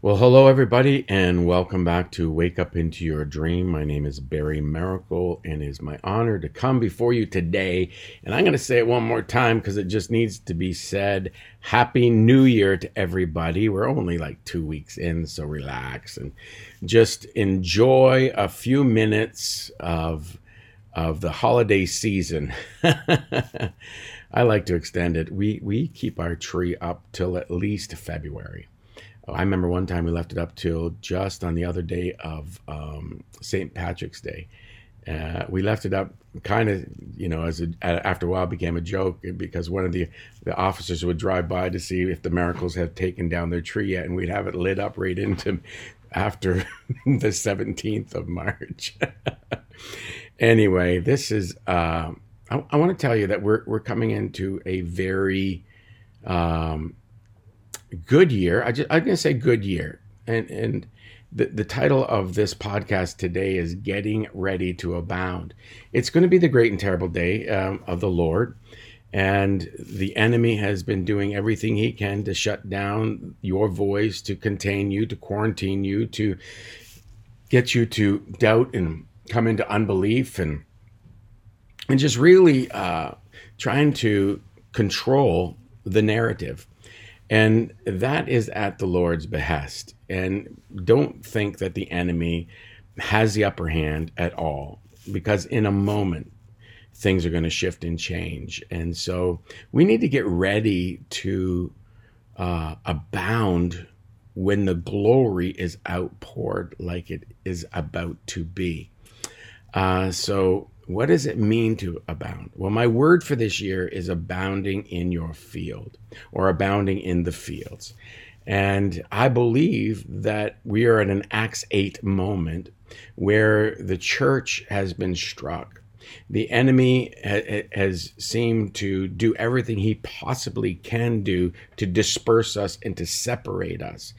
Well, hello everybody, and welcome back to Wake Up Into Your Dream. My name is Barry Miracle, and it is my honor to come before you today. And I'm going to say it one more time because it just needs to be said. Happy New Year to everybody. We're only like 2 weeks in, so relax and just enjoy a few minutes of the holiday season. I like to extend it. We keep our tree up till at least February. I remember one time we left it up till just on the other day of St. Patrick's Day. We left it up kind of, you know, after a while it became a joke because one of the officers would drive by to see if the miracles had taken down their tree yet, and we'd have it lit up right into after the 17th of March. Anyway, this is, I want to tell you that we're coming into a very... good year. I'm going to say good year. And the title of this podcast today is Getting Ready to Abound. It's going to be the great and terrible day of the Lord. And the enemy has been doing everything he can to shut down your voice, to contain you, to quarantine you, to get you to doubt and come into unbelief and just really trying to control the narrative. And that is at the Lord's behest. And don't think that the enemy has the upper hand at all, because in a moment, things are going to shift and change. And so we need to get ready to abound when the glory is outpoured like it is about to be. So what does it mean to abound? Well, my word for this year is abounding in your field, or abounding in the fields. And I believe that we are at an Acts 8 moment where the church has been struck. The enemy has seemed to do everything he possibly can do to disperse us and to separate us.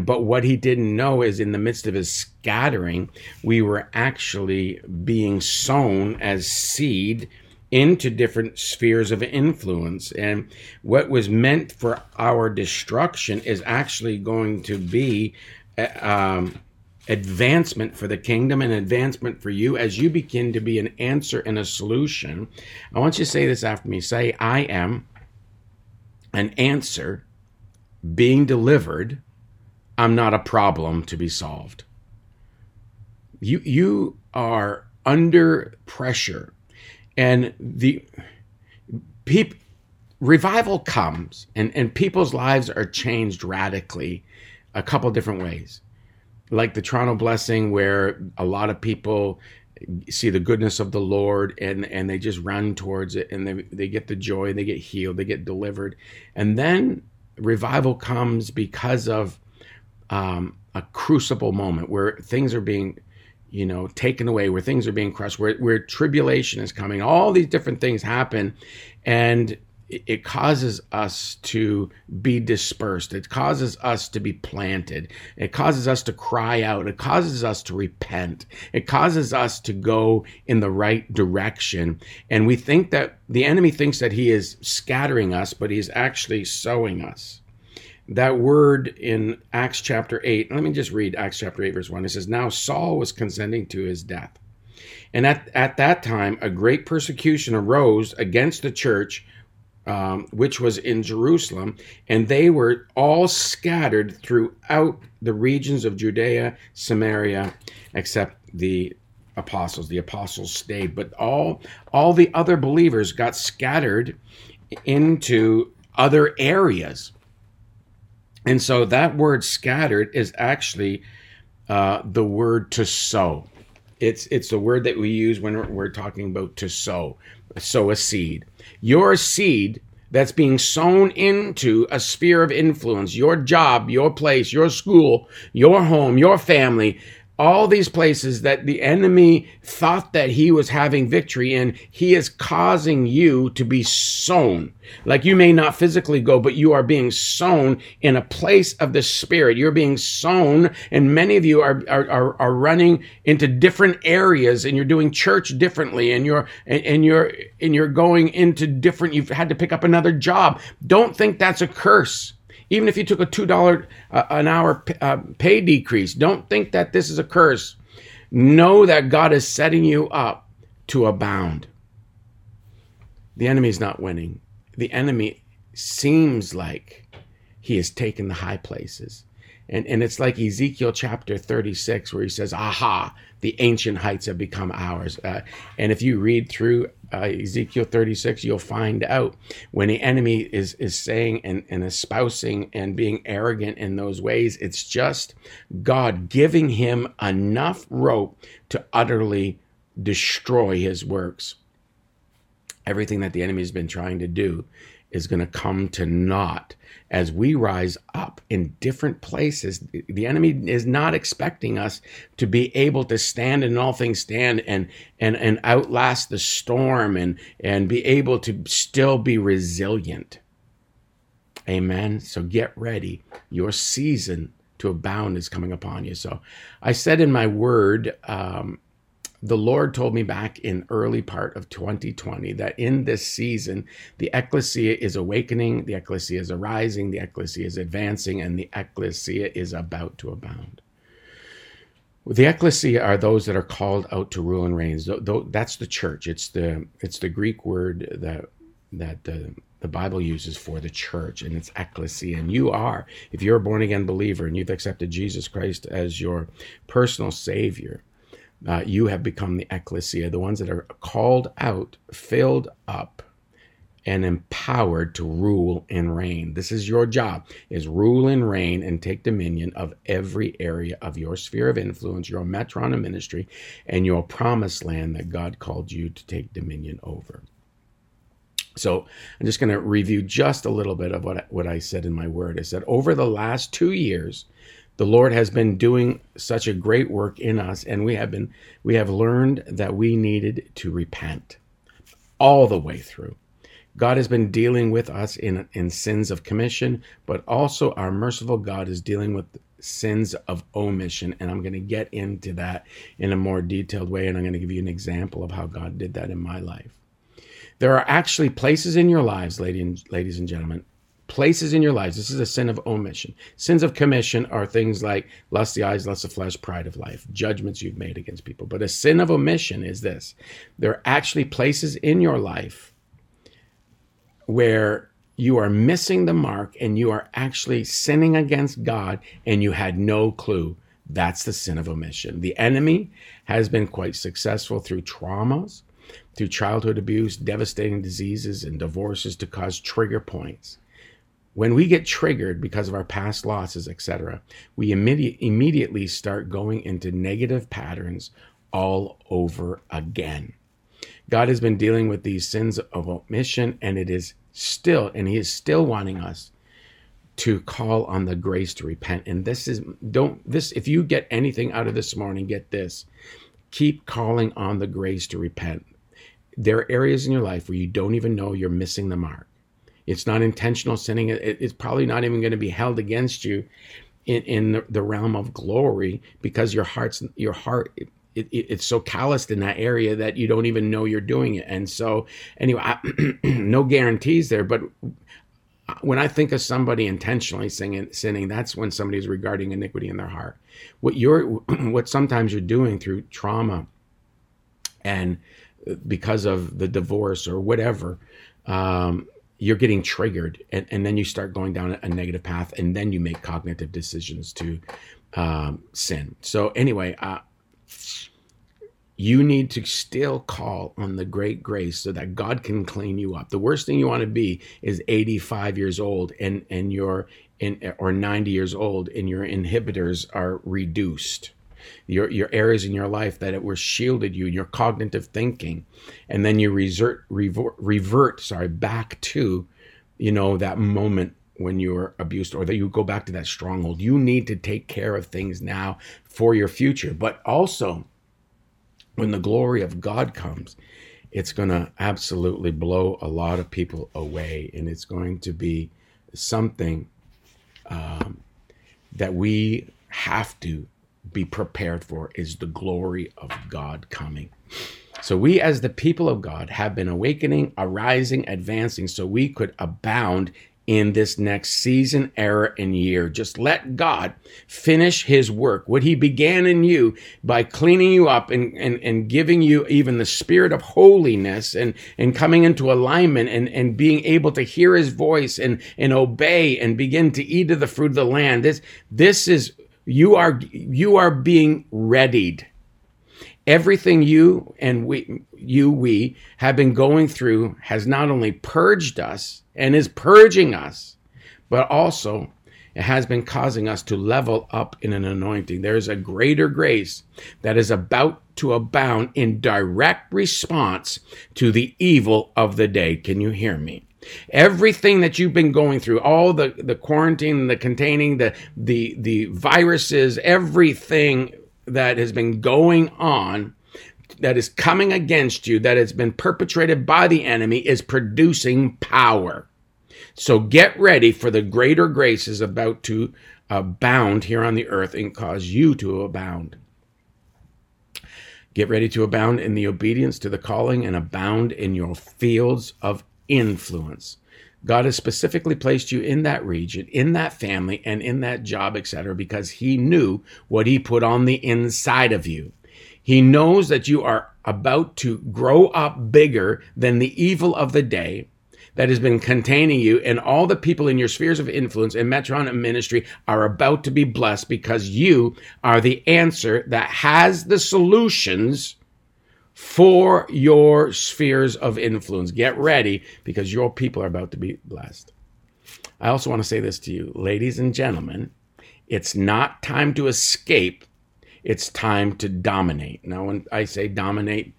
But what he didn't know is in the midst of his scattering, we were actually being sown as seed into different spheres of influence. And what was meant for our destruction is actually going to be... advancement for the kingdom and advancement for you as you begin to be an answer and a solution. I want you to say this after me. Say, I am an answer being delivered. I'm not a problem to be solved. You are under pressure, and the revival comes and people's lives are changed radically a couple different ways. Like the Toronto blessing, where a lot of people see the goodness of the Lord and they just run towards it, and they get the joy, they get healed, they get delivered. And then revival comes because of a crucible moment where things are being, you know, taken away, where things are being crushed, where tribulation is coming. All these different things happen, and it causes us to be dispersed. It causes us to be planted. It causes us to cry out. It causes us to repent. It causes us to go in the right direction. And we think that the enemy thinks that he is scattering us, but he's actually sowing us. That word in Acts chapter 8, let me just read Acts chapter 8, verse 1. It says, now Saul was consenting to his death. And at that time, a great persecution arose against the church, which was in Jerusalem, and they were all scattered throughout the regions of Judea, Samaria, except the apostles. The apostles stayed, but all the other believers got scattered into other areas. And so that word scattered is actually the word to sow. It's the word that we use when we're talking about to sow a seed. Your seed that's being sown into a sphere of influence, your job, your place, your school, your home, your family, all these places that the enemy thought that he was having victory in, he is causing you to be sown. Like you may not physically go, but you are being sown in a place of the spirit. You're being sown, and many of you are running into different areas, and you're doing church differently, and you're going into different, you've had to pick up another job. Don't think that's a curse. Even if you took a $2 an hour pay decrease, don't think that this is a curse. Know that God is setting you up to abound. The enemy is not winning. The enemy seems like he has taken the high places. And it's like Ezekiel chapter 36, where he says, aha, the ancient heights have become ours. And if you read through Ezekiel 36, you'll find out when the enemy is saying and espousing and being arrogant in those ways, it's just God giving him enough rope to utterly destroy his works. Everything that the enemy has been trying to do is going to come to naught as we rise up in different places. The enemy is not expecting us to be able to stand in all things, stand and outlast the storm and be able to still be resilient. Amen. So get ready. Your season to abound is coming upon you. So I said in my word, the Lord told me back in early part of 2020 that in this season, the Ekklesia is awakening, the Ekklesia is arising, the Ekklesia is advancing, and the Ekklesia is about to abound. The Ekklesia are those that are called out to rule and reign. That's the church. It's the Greek word that the Bible uses for the church, and it's Ekklesia. And you are, if you're a born-again believer and you've accepted Jesus Christ as your personal Savior, you have become the Ekklesia, the ones that are called out, filled up, and empowered to rule and reign. This is your job, is rule and reign and take dominion of every area of your sphere of influence, your metron ministry, and your promised land that God called you to take dominion over. So I'm just going to review just a little bit of what I said in my word. I said, over the last 2 years, the Lord has been doing such a great work in us, and we have learned that we needed to repent all the way through. God has been dealing with us in sins of commission, but also our merciful God is dealing with sins of omission, and I'm going to get into that in a more detailed way, and I'm going to give you an example of how God did that in my life. There are actually places in your lives, ladies and gentlemen, places in your lives. This is a sin of omission. Sins of commission are things like lust of the eyes, lust of the flesh, pride of life, judgments you've made against people. But a sin of omission is this. There are actually places in your life where you are missing the mark and you are actually sinning against God and you had no clue. That's the sin of omission. The enemy has been quite successful through traumas, through childhood abuse, devastating diseases, and divorces to cause trigger points. When we get triggered because of our past losses, etc., we immediately start going into negative patterns all over again. God has been dealing with these sins of omission, and He is still wanting us to call on the grace to repent. And if you get anything out of this morning, get this: keep calling on the grace to repent. There are areas in your life where you don't even know you're missing the mark. It's not intentional sinning. It's probably not even going to be held against you in the realm of glory because your heart, it's so calloused in that area that you don't even know you're doing it. And so anyway, no guarantees there. But when I think of somebody intentionally sinning, that's when somebody's regarding iniquity in their heart. What sometimes you're doing through trauma and because of the divorce or whatever, you're getting triggered, and then you start going down a negative path, and then you make cognitive decisions to sin. So anyway, you need to still call on the great grace so that God can clean you up. The worst thing you want to be is 85 years old or 90 years old, and your inhibitors are reduced. Your areas in your life that it were shielded you, your cognitive thinking, and then you revert back to, that moment when you were abused, or that you go back to that stronghold. You need to take care of things now for your future, but also when the glory of God comes, it's going to absolutely blow a lot of people away, and it's going to be something that we have to be prepared for, is the glory of God coming. So we as the people of God have been awakening, arising, advancing, so we could abound in this next season, era, and year. Just let God finish his work, what he began in you by cleaning you up and giving you even the spirit of holiness and coming into alignment and being able to hear his voice and obey and begin to eat of the fruit of the land. This is, you are being readied. Everything we have been going through has not only purged us and is purging us, but also it has been causing us to level up in an anointing. There is a greater grace that is about to abound in direct response to the evil of the day. Can you hear me? Everything that you've been going through, all the quarantine, the containing, the viruses, everything that has been going on, that is coming against you, that has been perpetrated by the enemy, is producing power. So get ready, for the greater grace is about to abound here on the earth and cause you to abound. Get ready to abound in the obedience to the calling and abound in your fields of influence. God has specifically placed you in that region, in that family, and in that job, etc., because he knew what he put on the inside of you. He knows that you are about to grow up bigger than the evil of the day that has been containing you, and all the people in your spheres of influence and Metron ministry are about to be blessed because you are the answer that has the solutions for your spheres of influence. Get ready, because your people are about to be blessed. I also want to say this to you, ladies and gentlemen, it's not time to escape, it's time to dominate. Now, when I say dominate,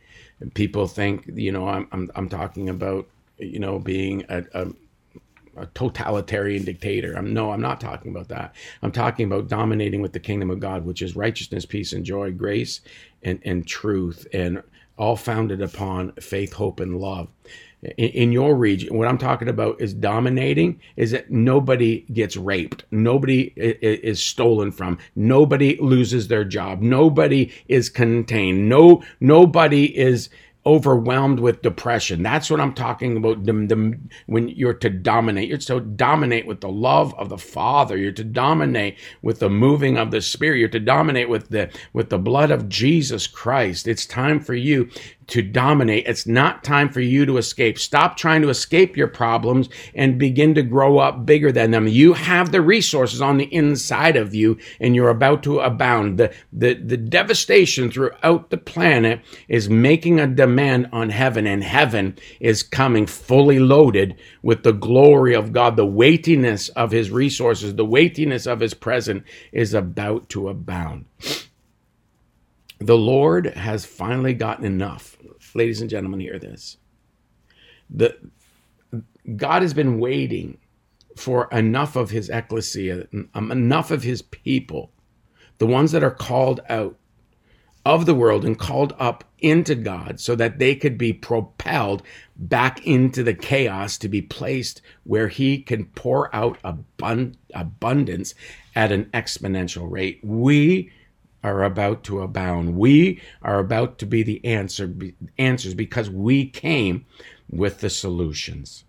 people think, I'm talking about, being a totalitarian dictator. I'm not talking about that. I'm talking about dominating with the kingdom of God, which is righteousness, peace, and joy, grace, and truth, and all founded upon faith, hope, and love. In your region, what I'm talking about is dominating, is that nobody gets raped. Nobody is stolen from. Nobody loses their job. Nobody is contained. Nobody is overwhelmed with depression. That's what I'm talking about. When you're to dominate, you're to dominate with the love of the Father. You're to dominate with the moving of the Spirit. You're to dominate with the blood of Jesus Christ. It's time for you to dominate. It's not time for you to escape. Stop trying to escape your problems and begin to grow up bigger than them. You have the resources on the inside of you, and you're about to abound. The devastation throughout the planet is making a demand on heaven, and heaven is coming fully loaded with the glory of God. The weightiness of his resources, the weightiness of his presence is about to abound. The Lord has finally gotten enough. Ladies and gentlemen, hear this. God has been waiting for enough of his Ekklesia, enough of his people, the ones that are called out of the world and called up into God, so that they could be propelled back into the chaos to be placed where he can pour out abundance at an exponential rate. We are about to abound. We are about to be the answers, because we came with the solutions.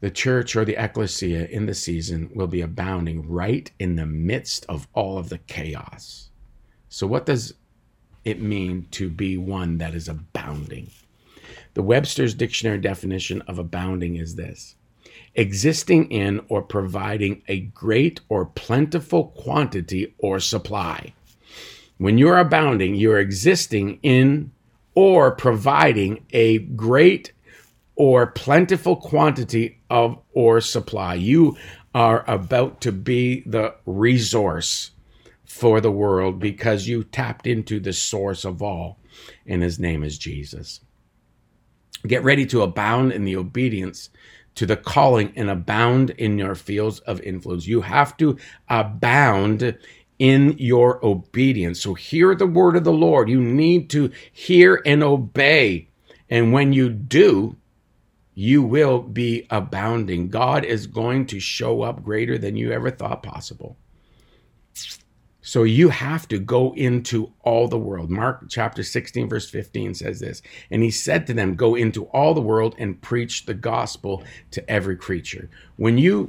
The church, or the Ekklesia, in the season will be abounding right in the midst of all of the chaos. So what does it mean to be one that is abounding? The Webster's Dictionary definition of abounding is this: existing in or providing a great or plentiful quantity or supply. When you're abounding, you're existing in or providing a great or plentiful quantity of or supply. You are about to be the resource for the world, because you tapped into the source of all, and his name is Jesus. Get ready to abound in the obedience to the calling and abound in your fields of influence. You have to abound in your obedience. So hear the word of the Lord. You need to hear and obey. And when you do, you will be abounding. God is going to show up greater than you ever thought possible. So you have to go into all the world. Mark chapter 16, verse 15 says this, and he said to them, go into all the world and preach the gospel to every creature. When you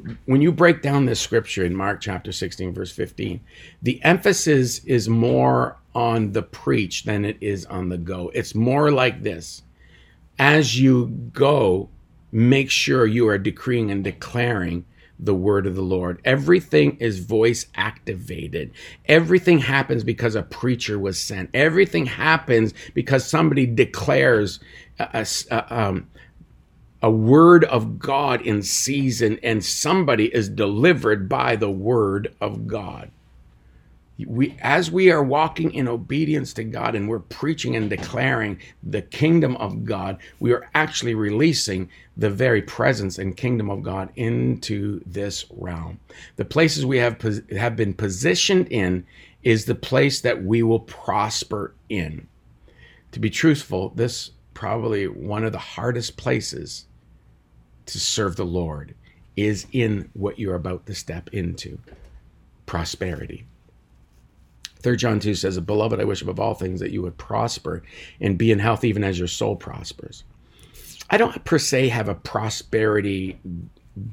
break down this scripture in Mark chapter 16, verse 15, the emphasis is more on the preach than it is on the go. It's more like this. As you go, make sure you are decreeing and declaring the word of the Lord. Everything is voice activated. Everything happens because a preacher was sent. Everything happens because somebody declares a word of God in season, and somebody is delivered by the word of God. As we are walking in obedience to God and we're preaching and declaring the kingdom of God, we are actually releasing the very presence and kingdom of God into this realm. The places we have been positioned in is the place that we will prosper in. To be truthful, this is probably one of the hardest places to serve the Lord, is in what you're about to step into, prosperity. 3 John 2 says, beloved, I wish above all things that you would prosper and be in health even as your soul prospers. I don't per se have a prosperity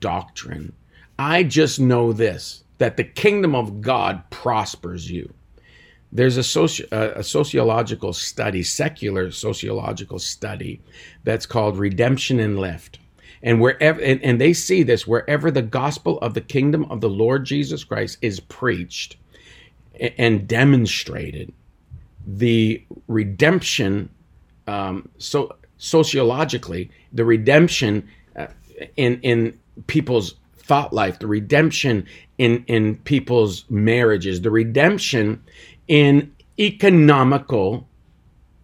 doctrine. I just know this, that the kingdom of God prospers you. There's a sociological study, secular sociological study, that's called Redemption and Lift. And wherever, and they see this, wherever the gospel of the kingdom of the Lord Jesus Christ is preached and demonstrated, the redemption, sociologically, the redemption in people's thought life, the redemption in people's marriages, the redemption in economical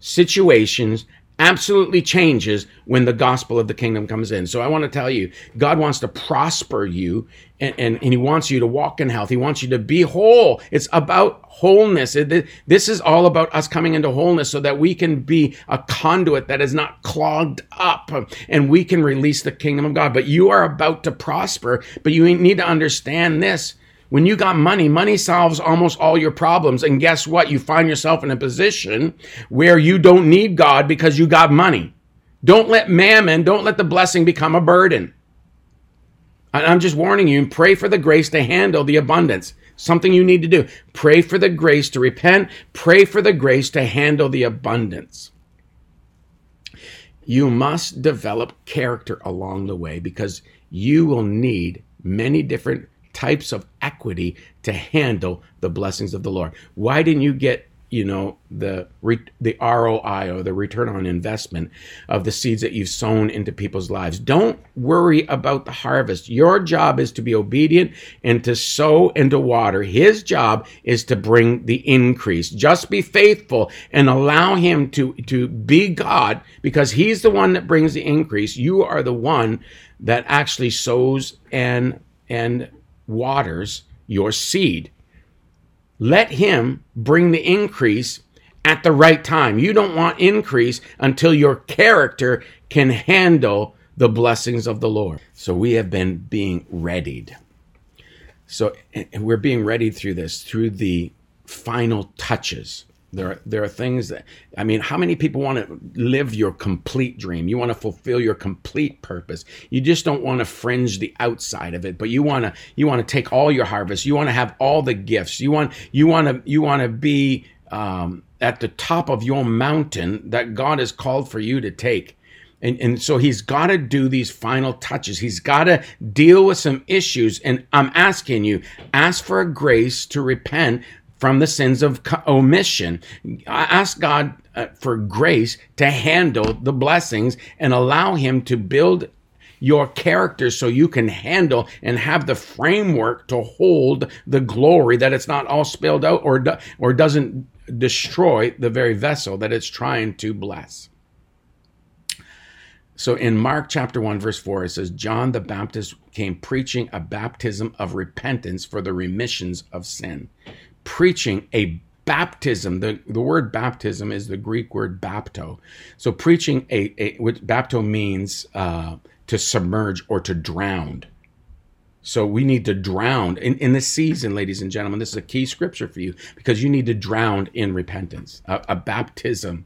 situations absolutely changes when the gospel of the kingdom comes in. So I want to tell you, God wants to prosper you, and he wants you to walk in health. He wants you to be whole. It's about wholeness. This is all about us coming into wholeness so that we can be a conduit that is not clogged up, and we can release the kingdom of God. But you are about to prosper, but you need to understand this. When you got money, money solves almost all your problems. And guess what? You find yourself in a position where you don't need God because you got money. Don't let mammon, don't let the blessing become a burden. I'm just warning you, and pray for the grace to handle the abundance. Something you need to do. Pray for the grace to repent. Pray for the grace to handle the abundance. You must develop character along the way because you will need many different types of equity to handle the blessings of the Lord. Why didn't you get, the ROI or the return on investment of the seeds that you've sown into people's lives? Don't worry about the harvest. Your job is to be obedient and to sow and to water. His job is to bring the increase. Just be faithful and allow him to be God, because he's the one that brings the increase. You are the one that actually sows and waters your seed. Let him bring the increase at the right time. You don't want increase until your character can handle the blessings of the Lord. So we have been being readied. So we're being readied through this, through the final touches. There are things that, how many people want to live your complete dream? You want to fulfill your complete purpose. You just don't want to fringe the outside of it, but you want to take all your harvest. You want to have all the gifts. You want to be at the top of your mountain that God has called for you to take. And so he's got to do these final touches. He's got to deal with some issues. And I'm asking you, ask for a grace to repent from the sins of omission. Ask God for grace to handle the blessings and allow him to build your character so you can handle and have the framework to hold the glory, that it's not all spilled out or doesn't destroy the very vessel that it's trying to bless. So in Mark chapter 1, verse 4, it says, John the Baptist came preaching a baptism of repentance for the remissions of sin. Preaching a baptism. The word baptism is the Greek word bapto. So preaching which bapto means to submerge or to drown. So we need to drown. In this season, ladies and gentlemen, this is a key scripture for you, because you need to drown in repentance, a baptism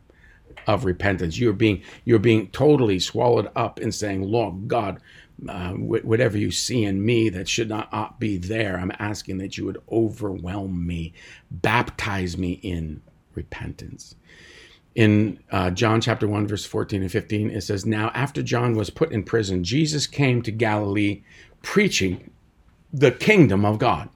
of repentance. You're being totally swallowed up in saying, Lord God, whatever you see in me that should not be there, I'm asking that you would overwhelm me, baptize me in repentance. In John chapter 1, verse 14 and 15, it says, Now after John was put in prison, Jesus came to Galilee preaching the kingdom of God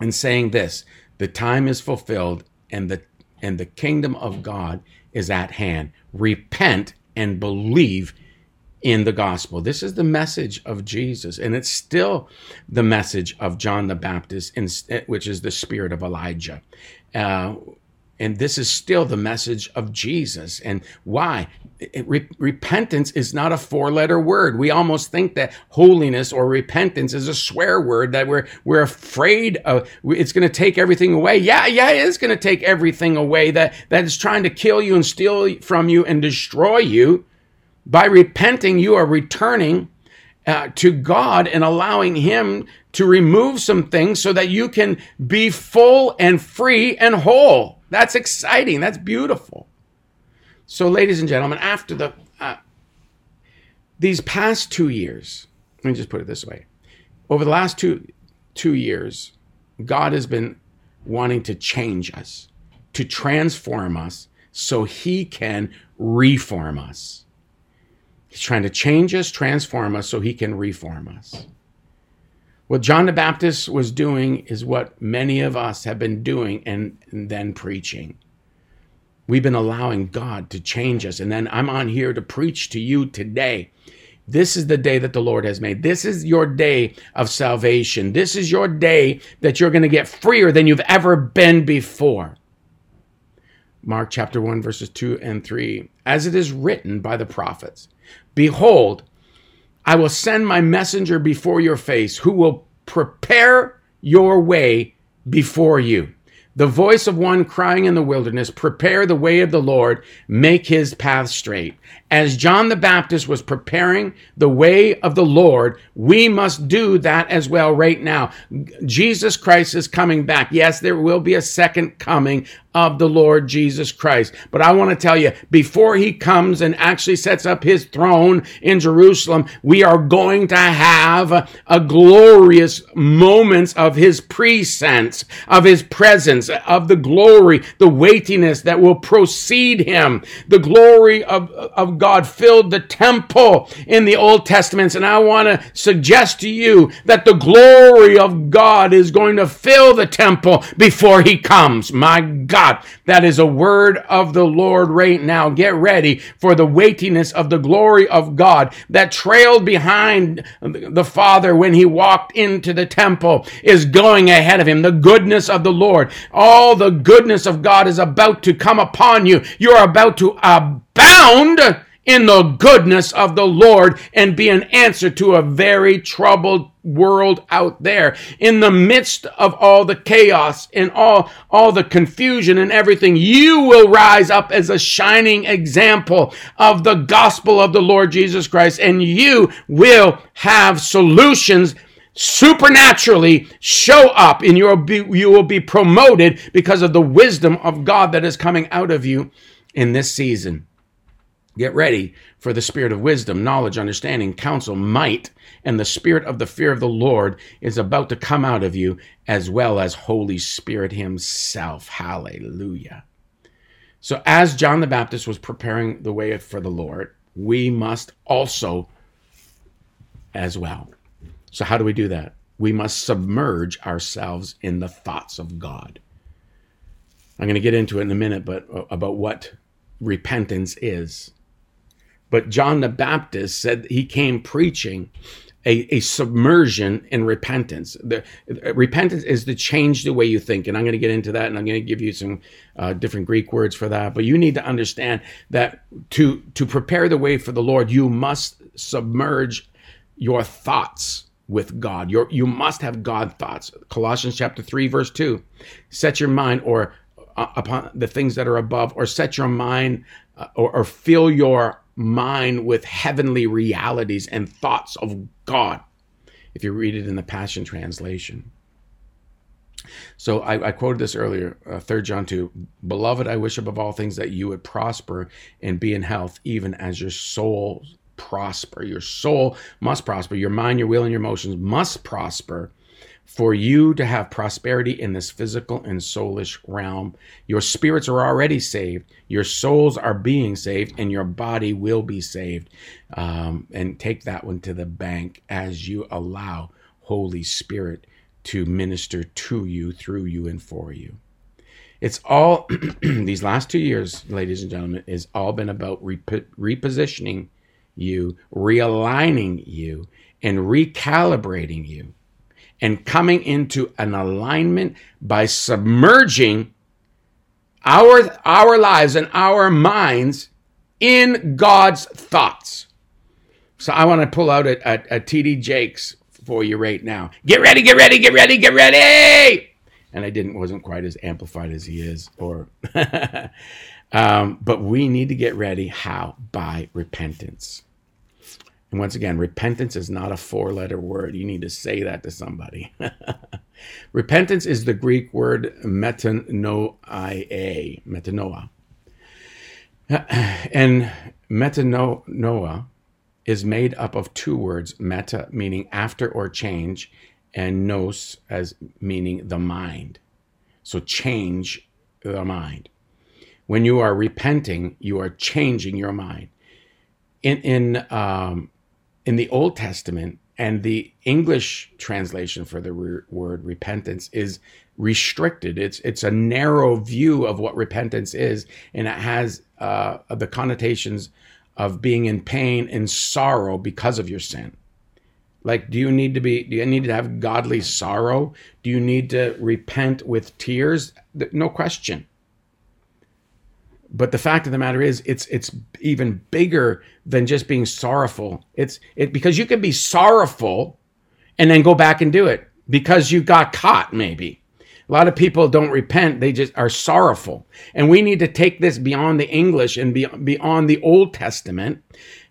and saying this, the time is fulfilled and the kingdom of God is at hand. Repent and believe in the gospel. This is the message of Jesus, and it's still the message of John the Baptist, which is the spirit of Elijah. And this is still the message of Jesus. And why? Repentance is not a four-letter word. We almost think that holiness or repentance is a swear word that we're afraid of. It's going to take everything away. Yeah, it is going to take everything away that is trying to kill you and steal from you and destroy you. By repenting, you are returning to God and allowing him to remove some things so that you can be full and free and whole. That's exciting. That's beautiful. So, ladies and gentlemen, after these past 2 years, let me just put it this way. Over the last two years, God has been wanting to change us, to transform us so he can reform us. He's trying to change us, transform us, so he can reform us. What John the Baptist was doing is what many of us have been doing and then preaching. We've been allowing God to change us. And then I'm on here to preach to you today. This is the day that the Lord has made. This is your day of salvation. This is your day that you're going to get freer than you've ever been before. Mark chapter 1, verses 2 and 3. As it is written by the prophets, Behold, I will send my messenger before your face, who will prepare your way before you. The voice of one crying in the wilderness, prepare the way of the Lord, make his path straight. As John the Baptist was preparing the way of the Lord, we must do that as well right now. Jesus Christ is coming back. Yes, there will be a second coming of the Lord Jesus Christ. But I want to tell you, before he comes and actually sets up his throne in Jerusalem, we are going to have a glorious moments of his presence, of his presence, of the glory, the weightiness that will precede him. The glory of God filled the temple in the Old Testament. And I want to suggest to you that the glory of God is going to fill the temple before he comes. My God, that is a word of the Lord right now. Get ready for the weightiness of the glory of God that trailed behind the Father when he walked into the temple is going ahead of him. The goodness of the Lord. All the goodness of God is about to come upon you. You're about to abound in the goodness of the Lord and be an answer to a very troubled world out there. In the midst of all the chaos and all the confusion and everything, you will rise up as a shining example of the gospel of the Lord Jesus Christ, and you will have solutions supernaturally show up, and you will be promoted because of the wisdom of God that is coming out of you in this season. Get ready for the spirit of wisdom, knowledge, understanding, counsel, might, and the spirit of the fear of the Lord is about to come out of you, as well as Holy Spirit himself. Hallelujah. So as John the Baptist was preparing the way for the Lord, we must also as well. So how do we do that? We must submerge ourselves in the thoughts of God. I'm going to get into it in a minute, but about what repentance is. But John the Baptist said he came preaching a submersion in repentance. Repentance is to change the way you think. And I'm going to get into that, and I'm going to give you some different Greek words for that. But you need to understand that to prepare the way for the Lord, you must submerge your thoughts with God. You must have God thoughts. Colossians chapter 3, verse 2. Set your mind upon the things that are above, or set your mind or fill your mind with heavenly realities and thoughts of God. if you read it in the Passion Translation. So I quoted this earlier, 3 John 2, "Beloved, I wish above all things that you would prosper and be in health, even as your soul prosper." Your soul must prosper. Your mind, your will, and your emotions must prosper for you to have prosperity in this physical and soulish realm. Your spirits are already saved. Your souls are being saved, and your body will be saved. And take that one to the bank as you allow Holy Spirit to minister to you, through you, and for you. It's all, these last 2 years, ladies and gentlemen, has all been about repositioning you, realigning you, and recalibrating you, and coming into an alignment by submerging our lives and our minds in God's thoughts. So I want to pull out a TD Jakes for you right now. Get ready, get ready, get ready, get ready! And I wasn't quite as amplified as he is. But we need to get ready. How? By repentance. And once again, repentance is not a four-letter word. You need to say that to somebody. Repentance is the Greek word metanoia. And metanoia is made up of two words, meta, meaning after or change, and nous, as meaning the mind. So change the mind. When you are repenting, you are changing your mind. In the Old Testament, and the English translation for the word repentance is restricted. It's a narrow view of what repentance is, and it has the connotations of being in pain and sorrow because of your sin. Like, do you need to have godly sorrow? Do you need to repent with tears? No question. But the fact of the matter is, it's even bigger than just being sorrowful. Because you can be sorrowful and then go back and do it because you got caught, maybe. A lot of people don't repent. They just are sorrowful. And we need to take this beyond the English and beyond the Old Testament.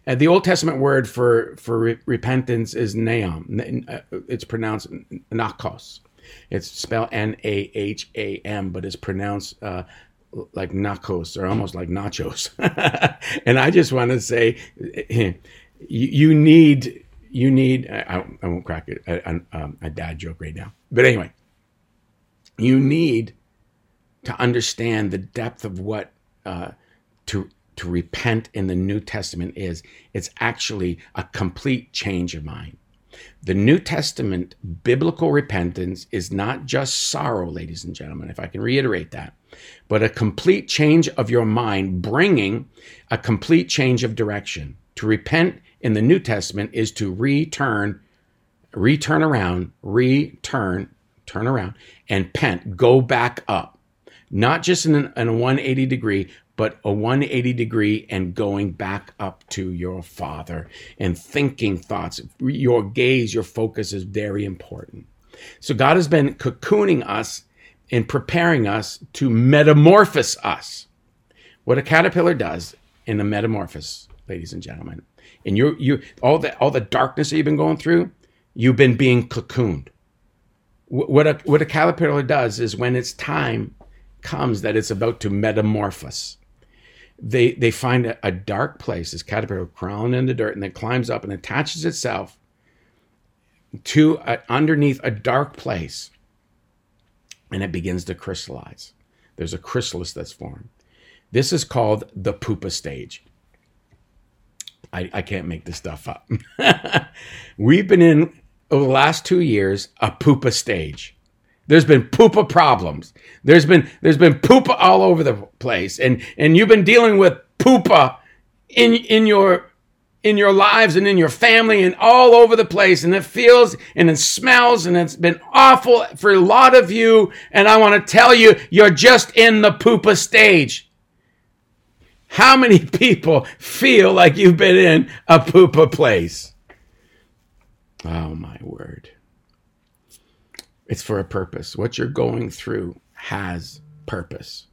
The Old Testament word for repentance is naam. It's pronounced nakos. It's spelled Naham, but it's pronounced like nakos, or almost like nachos. And I just want to say, you need. I won't crack it. A dad joke right now. But anyway, you need to understand the depth of what to repent in the New Testament is. It's actually a complete change of mind. The New Testament biblical repentance is not just sorrow, ladies and gentlemen, if I can reiterate that, but a complete change of your mind, bringing a complete change of direction. To repent in the New Testament is to turn around, and pent, go back up. Not just in a 180 degree, but a 180 degree and going back up to your Father and thinking thoughts. Your gaze, your focus is very important. So God has been cocooning us and preparing us to metamorphose us. What a caterpillar does in a metamorphose, ladies and gentlemen, and all the darkness that you've been going through, you've been being cocooned. What a caterpillar does is, when its time comes that it's about to metamorphose, they find a dark place. This caterpillar crawling in the dirt, and it climbs up and attaches itself to underneath a dark place, and it begins to crystallize. There's a chrysalis that's formed. This is called the pupa stage. I can't make this stuff up. We've been in, over the last 2 years, a pupa stage. There's been poopa problems. There's been poopa all over the place, and you've been dealing with poopa in your lives and in your family and all over the place, and it feels and it smells and it's been awful for a lot of you. And I want to tell you, you're just in the poopa stage. How many people feel like you've been in a poopa place? Oh my word. It's for a purpose. What you're going through has purpose.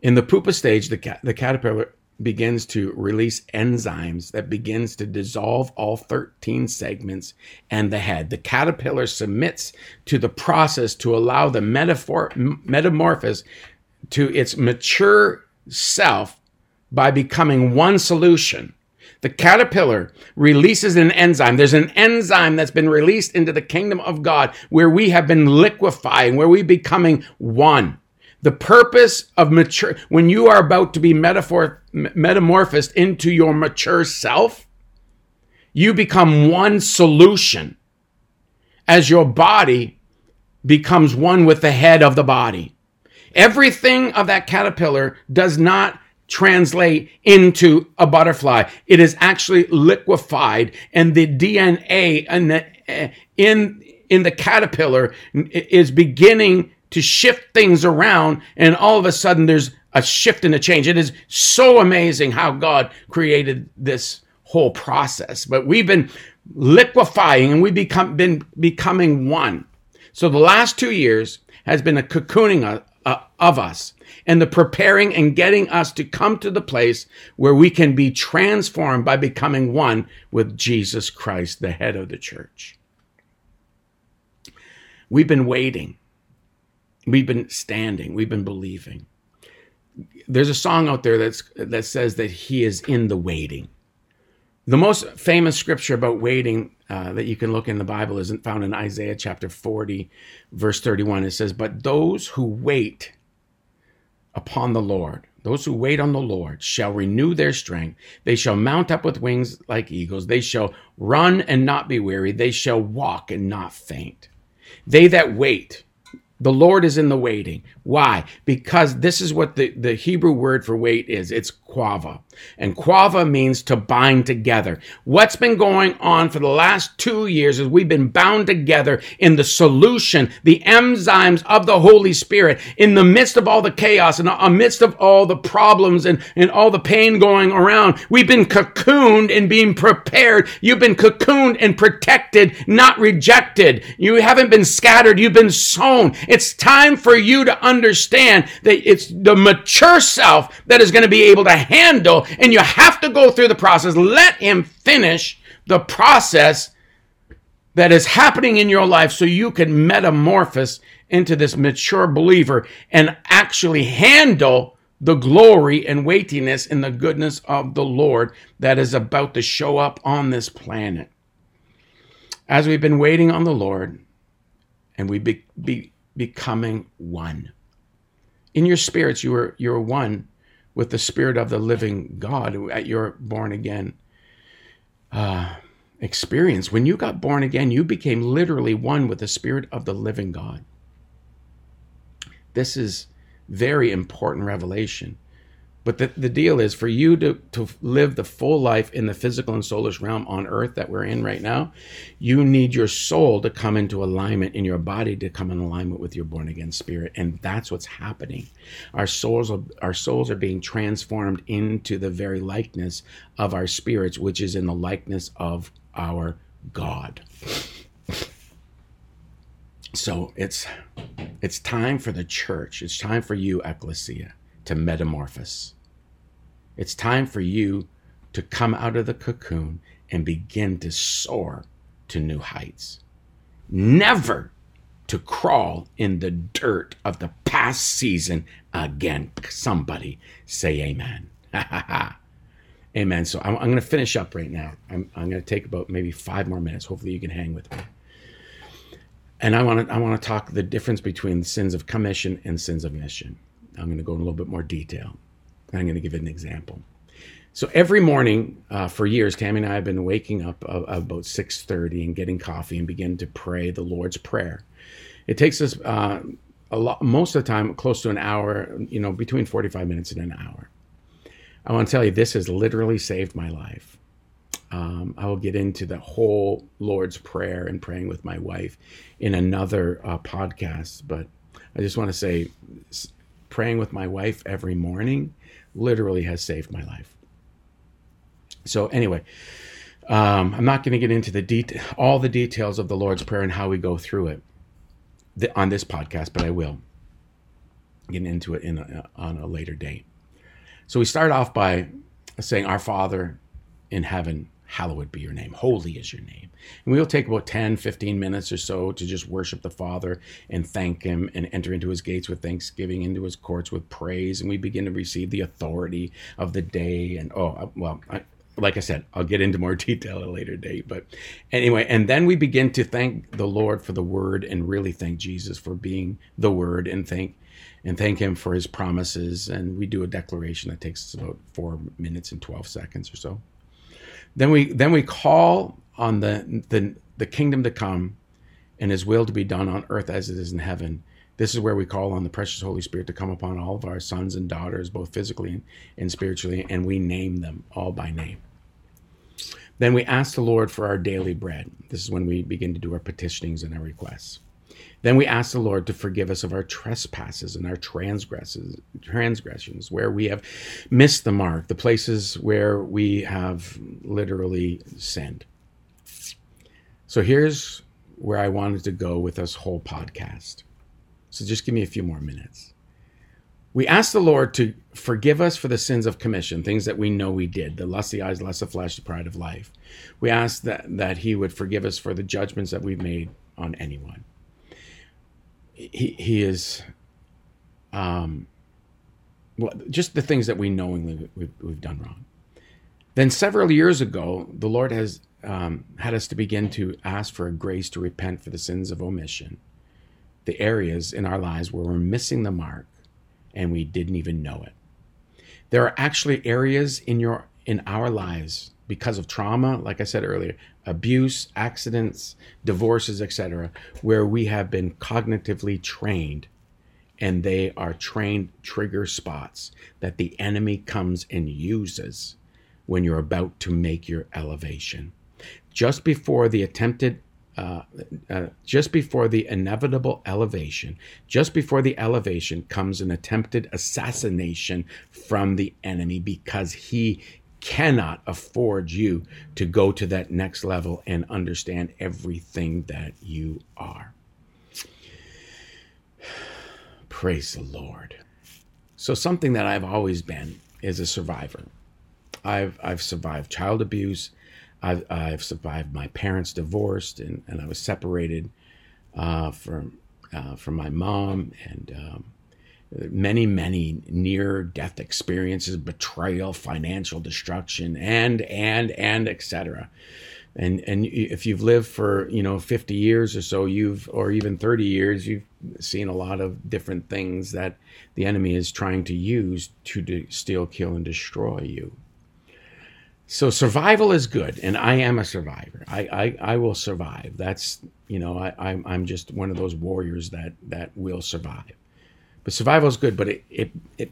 In the pupa stage, the caterpillar begins to release enzymes that begins to dissolve all 13 segments and the head. The caterpillar submits to the process to allow the metamorphosis to its mature self by becoming one solution. The caterpillar releases an enzyme. There's an enzyme that's been released into the kingdom of God where we have been liquefying, where we're becoming one. The purpose of mature, when you are about to be metamorphosed into your mature self, you become one solution as your body becomes one with the head of the body. Everything of that caterpillar does not translate into a butterfly. It is actually liquefied, and the DNA in the caterpillar is beginning to shift things around, and all of a sudden there's a shift and a change. It is so amazing how God created this whole process. But we've been liquefying, and we've been becoming one. So the last 2 years has been a cocooning of us, and the preparing and getting us to come to the place where we can be transformed by becoming one with Jesus Christ, the head of the church. We've been waiting. We've been standing. We've been believing. There's a song out there that says that he is in the waiting. The most famous scripture about waiting that you can look in the Bible isn't found in Isaiah chapter 40, verse 31. It says, but those who wait upon the Lord, those who wait on the Lord shall renew their strength. They shall mount up with wings like eagles. They shall run and not be weary. They shall walk and not faint. They that wait, the Lord is in the waiting. Why? Because this is what the Hebrew word for wait is. It's qavah. And qavah means to bind together. What's been going on for the last 2 years is we've been bound together in the solution, the enzymes of the Holy Spirit, in the midst of all the chaos, in the midst of all the problems and all the pain going around. We've been cocooned and being prepared. You've been cocooned and protected, not rejected. You haven't been scattered. You've been sown. It's time for you to understand that it's the mature self that is going to be able to handle, and you have to go through the process. Let him finish the process that is happening in your life so you can metamorphose into this mature believer and actually handle the glory and weightiness and the goodness of the Lord that is about to show up on this planet. As we've been waiting on the Lord, and we becoming one. In your spirits, you are one with the Spirit of the living God at your born-again experience. When you got born again, you became literally one with the Spirit of the living God. This is very important revelation. But the deal is, for you to live the full life in the physical and soulish realm on earth that we're in right now, you need your soul to come into alignment and your body to come in alignment with your born-again spirit. And that's what's happening. Our souls are being transformed into the very likeness of our spirits, which is in the likeness of our God. So it's time for the church. It's time for you, Ekklesia, to metamorphose. It's time for you to come out of the cocoon and begin to soar to new heights. Never to crawl in the dirt of the past season again. Somebody say amen. Amen. So I'm going to finish up right now. I'm going to take about maybe 5 more minutes. Hopefully you can hang with me. And I want to talk the difference between the sins of commission and sins of mission. I'm going to go in a little bit more detail. I'm going to give an example. So every morning for years, Tammy and I have been waking up about 6:30 and getting coffee and begin to pray the Lord's Prayer. It takes us a lot, most of the time, close to an hour, between 45 minutes and an hour. I want to tell you, this has literally saved my life. I will get into the whole Lord's Prayer and praying with my wife in another podcast, but I just want to say, praying with my wife every morning literally has saved my life. So anyway, I'm not going to get into all the details of the Lord's Prayer and how we go through it on this podcast, but I will get into it on a later date. So we start off by saying, Our Father in heaven, hallowed be your name. Holy is your name. And we'll take about 10, 15 minutes or so to just worship the Father and thank him and enter into his gates with thanksgiving, into his courts with praise. And we begin to receive the authority of the day. And like I said, I'll get into more detail at a later date. But anyway, and then we begin to thank the Lord for the word and really thank Jesus for being the word and thank him for his promises. And we do a declaration that takes us about 4 minutes and 12 seconds or so. Then we call on the kingdom to come and his will to be done on earth as it is in heaven. This is where we call on the precious Holy Spirit to come upon all of our sons and daughters, both physically and spiritually, and we name them all by name. Then we ask the Lord for our daily bread. This is when we begin to do our petitionings and our requests. Then we ask the Lord to forgive us of our trespasses and our transgressions, where we have missed the mark, the places where we have literally sinned. So here's where I wanted to go with this whole podcast. So just give me a few more minutes. We ask the Lord to forgive us for the sins of commission, things that we know we did, the lust of the eyes, lust of flesh, the pride of life. We ask that he would forgive us for the judgments that we've made on anyone. He is, just the things that we knowingly we've done wrong. Then several years ago, the Lord has had us to begin to ask for a grace to repent for the sins of omission, the areas in our lives where we're missing the mark and we didn't even know it. There are actually areas in our lives because of trauma, like I said earlier, abuse, accidents, divorces, etc., where we have been cognitively trained, and they are trained trigger spots that the enemy comes and uses when you're about to make your elevation. Just before the inevitable elevation, just before the elevation comes an attempted assassination from the enemy because he cannot afford you to go to that next level and understand everything that you are. Praise the Lord. So something that I've always been is a survivor. I've survived child abuse. I've survived my parents divorced, and I was separated from my mom, and many near-death experiences, betrayal, financial destruction, and etc. And if you've lived for 50 years or so, or even 30 years, you've seen a lot of different things that the enemy is trying to use to steal, kill, and destroy you. So survival is good, and I am a survivor. I will survive. That's, I'm just one of those warriors that will survive. But survival is good, but it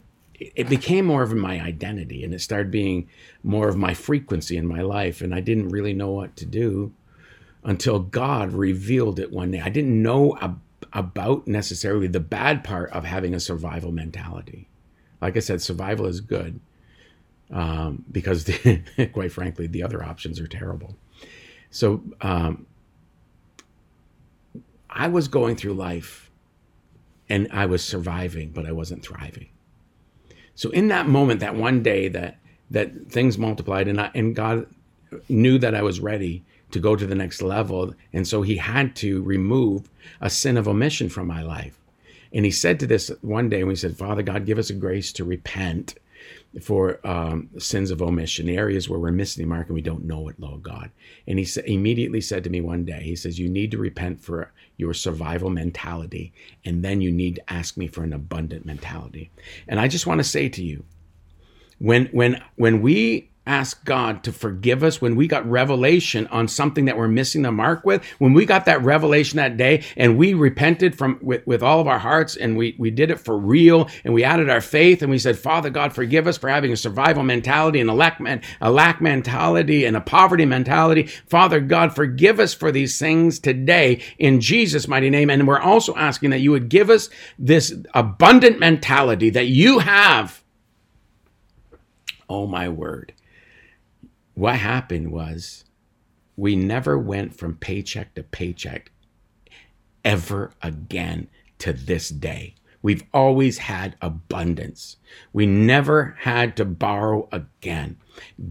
became more of my identity, and it started being more of my frequency in my life, and I didn't really know what to do until God revealed it one day. I didn't know about necessarily the bad part of having a survival mentality. Like I said, survival is good. Because quite frankly, the other options are terrible. So I was going through life and I was surviving, but I wasn't thriving. So in that moment, that one day that things multiplied and God knew that I was ready to go to the next level. And so he had to remove a sin of omission from my life. And he said to this one day, we said, Father God, give us a grace to repent for sins of omission, areas where we're missing the mark and we don't know it, Lord God. And he immediately said to me one day, he says, you need to repent for your survival mentality, and then you need to ask me for an abundant mentality. And I just want to say to you, when we ask God to forgive us, when we got revelation on something that we're missing the mark with, when we got that revelation that day and we repented with all of our hearts, and we did it for real, and we added our faith, and we said, Father God, forgive us for having a survival mentality and a lack mentality and a poverty mentality. Father God, forgive us for these things today in Jesus' mighty name. And we're also asking that you would give us this abundant mentality that you have. Oh my word. What happened was we never went from paycheck to paycheck ever again to this day. We've always had abundance. We never had to borrow again.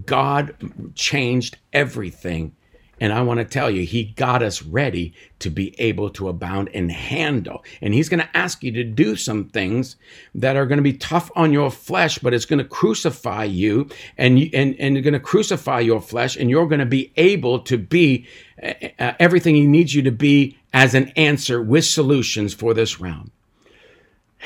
God changed everything. And I want to tell you, he got us ready to be able to abound and handle. And he's going to ask you to do some things that are going to be tough on your flesh, but it's going to crucify you, and you're going to crucify your flesh, and you're going to be able to be everything he needs you to be as an answer with solutions for this round.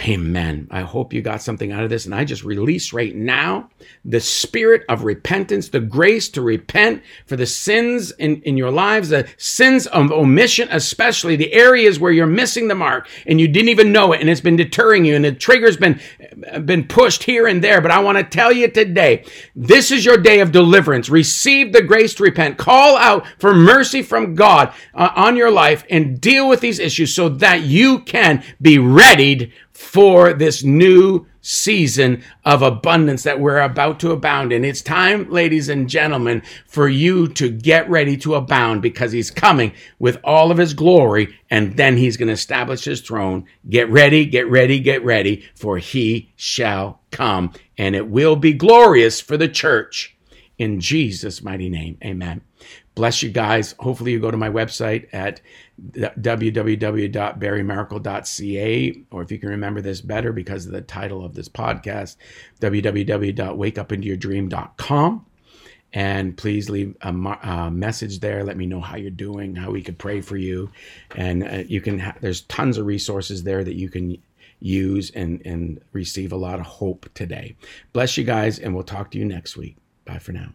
Amen. I hope you got something out of this. And I just release right now the spirit of repentance, the grace to repent for the sins in your lives, the sins of omission, especially the areas where you're missing the mark and you didn't even know it. And it's been deterring you and the trigger's been pushed here and there. But I want to tell you today, this is your day of deliverance. Receive the grace to repent. Call out for mercy from God on your life and deal with these issues so that you can be readied for this new season of abundance that we're about to abound in. It's time, ladies and gentlemen, for you to get ready to abound, because he's coming with all of his glory, and then he's going to establish his throne. Get ready, get ready, get ready, for he shall come, and it will be glorious for the church. In Jesus' mighty name, amen. Bless you guys. Hopefully you go to my website at www.berrymiracle.ca, or if you can remember this better because of the title of this podcast, www.wakeupintoyourdream.com. And please leave a message there. Let me know how you're doing, how we could pray for you. And there's tons of resources there that you can use and receive a lot of hope today. Bless you guys, and we'll talk to you next week. Bye for now.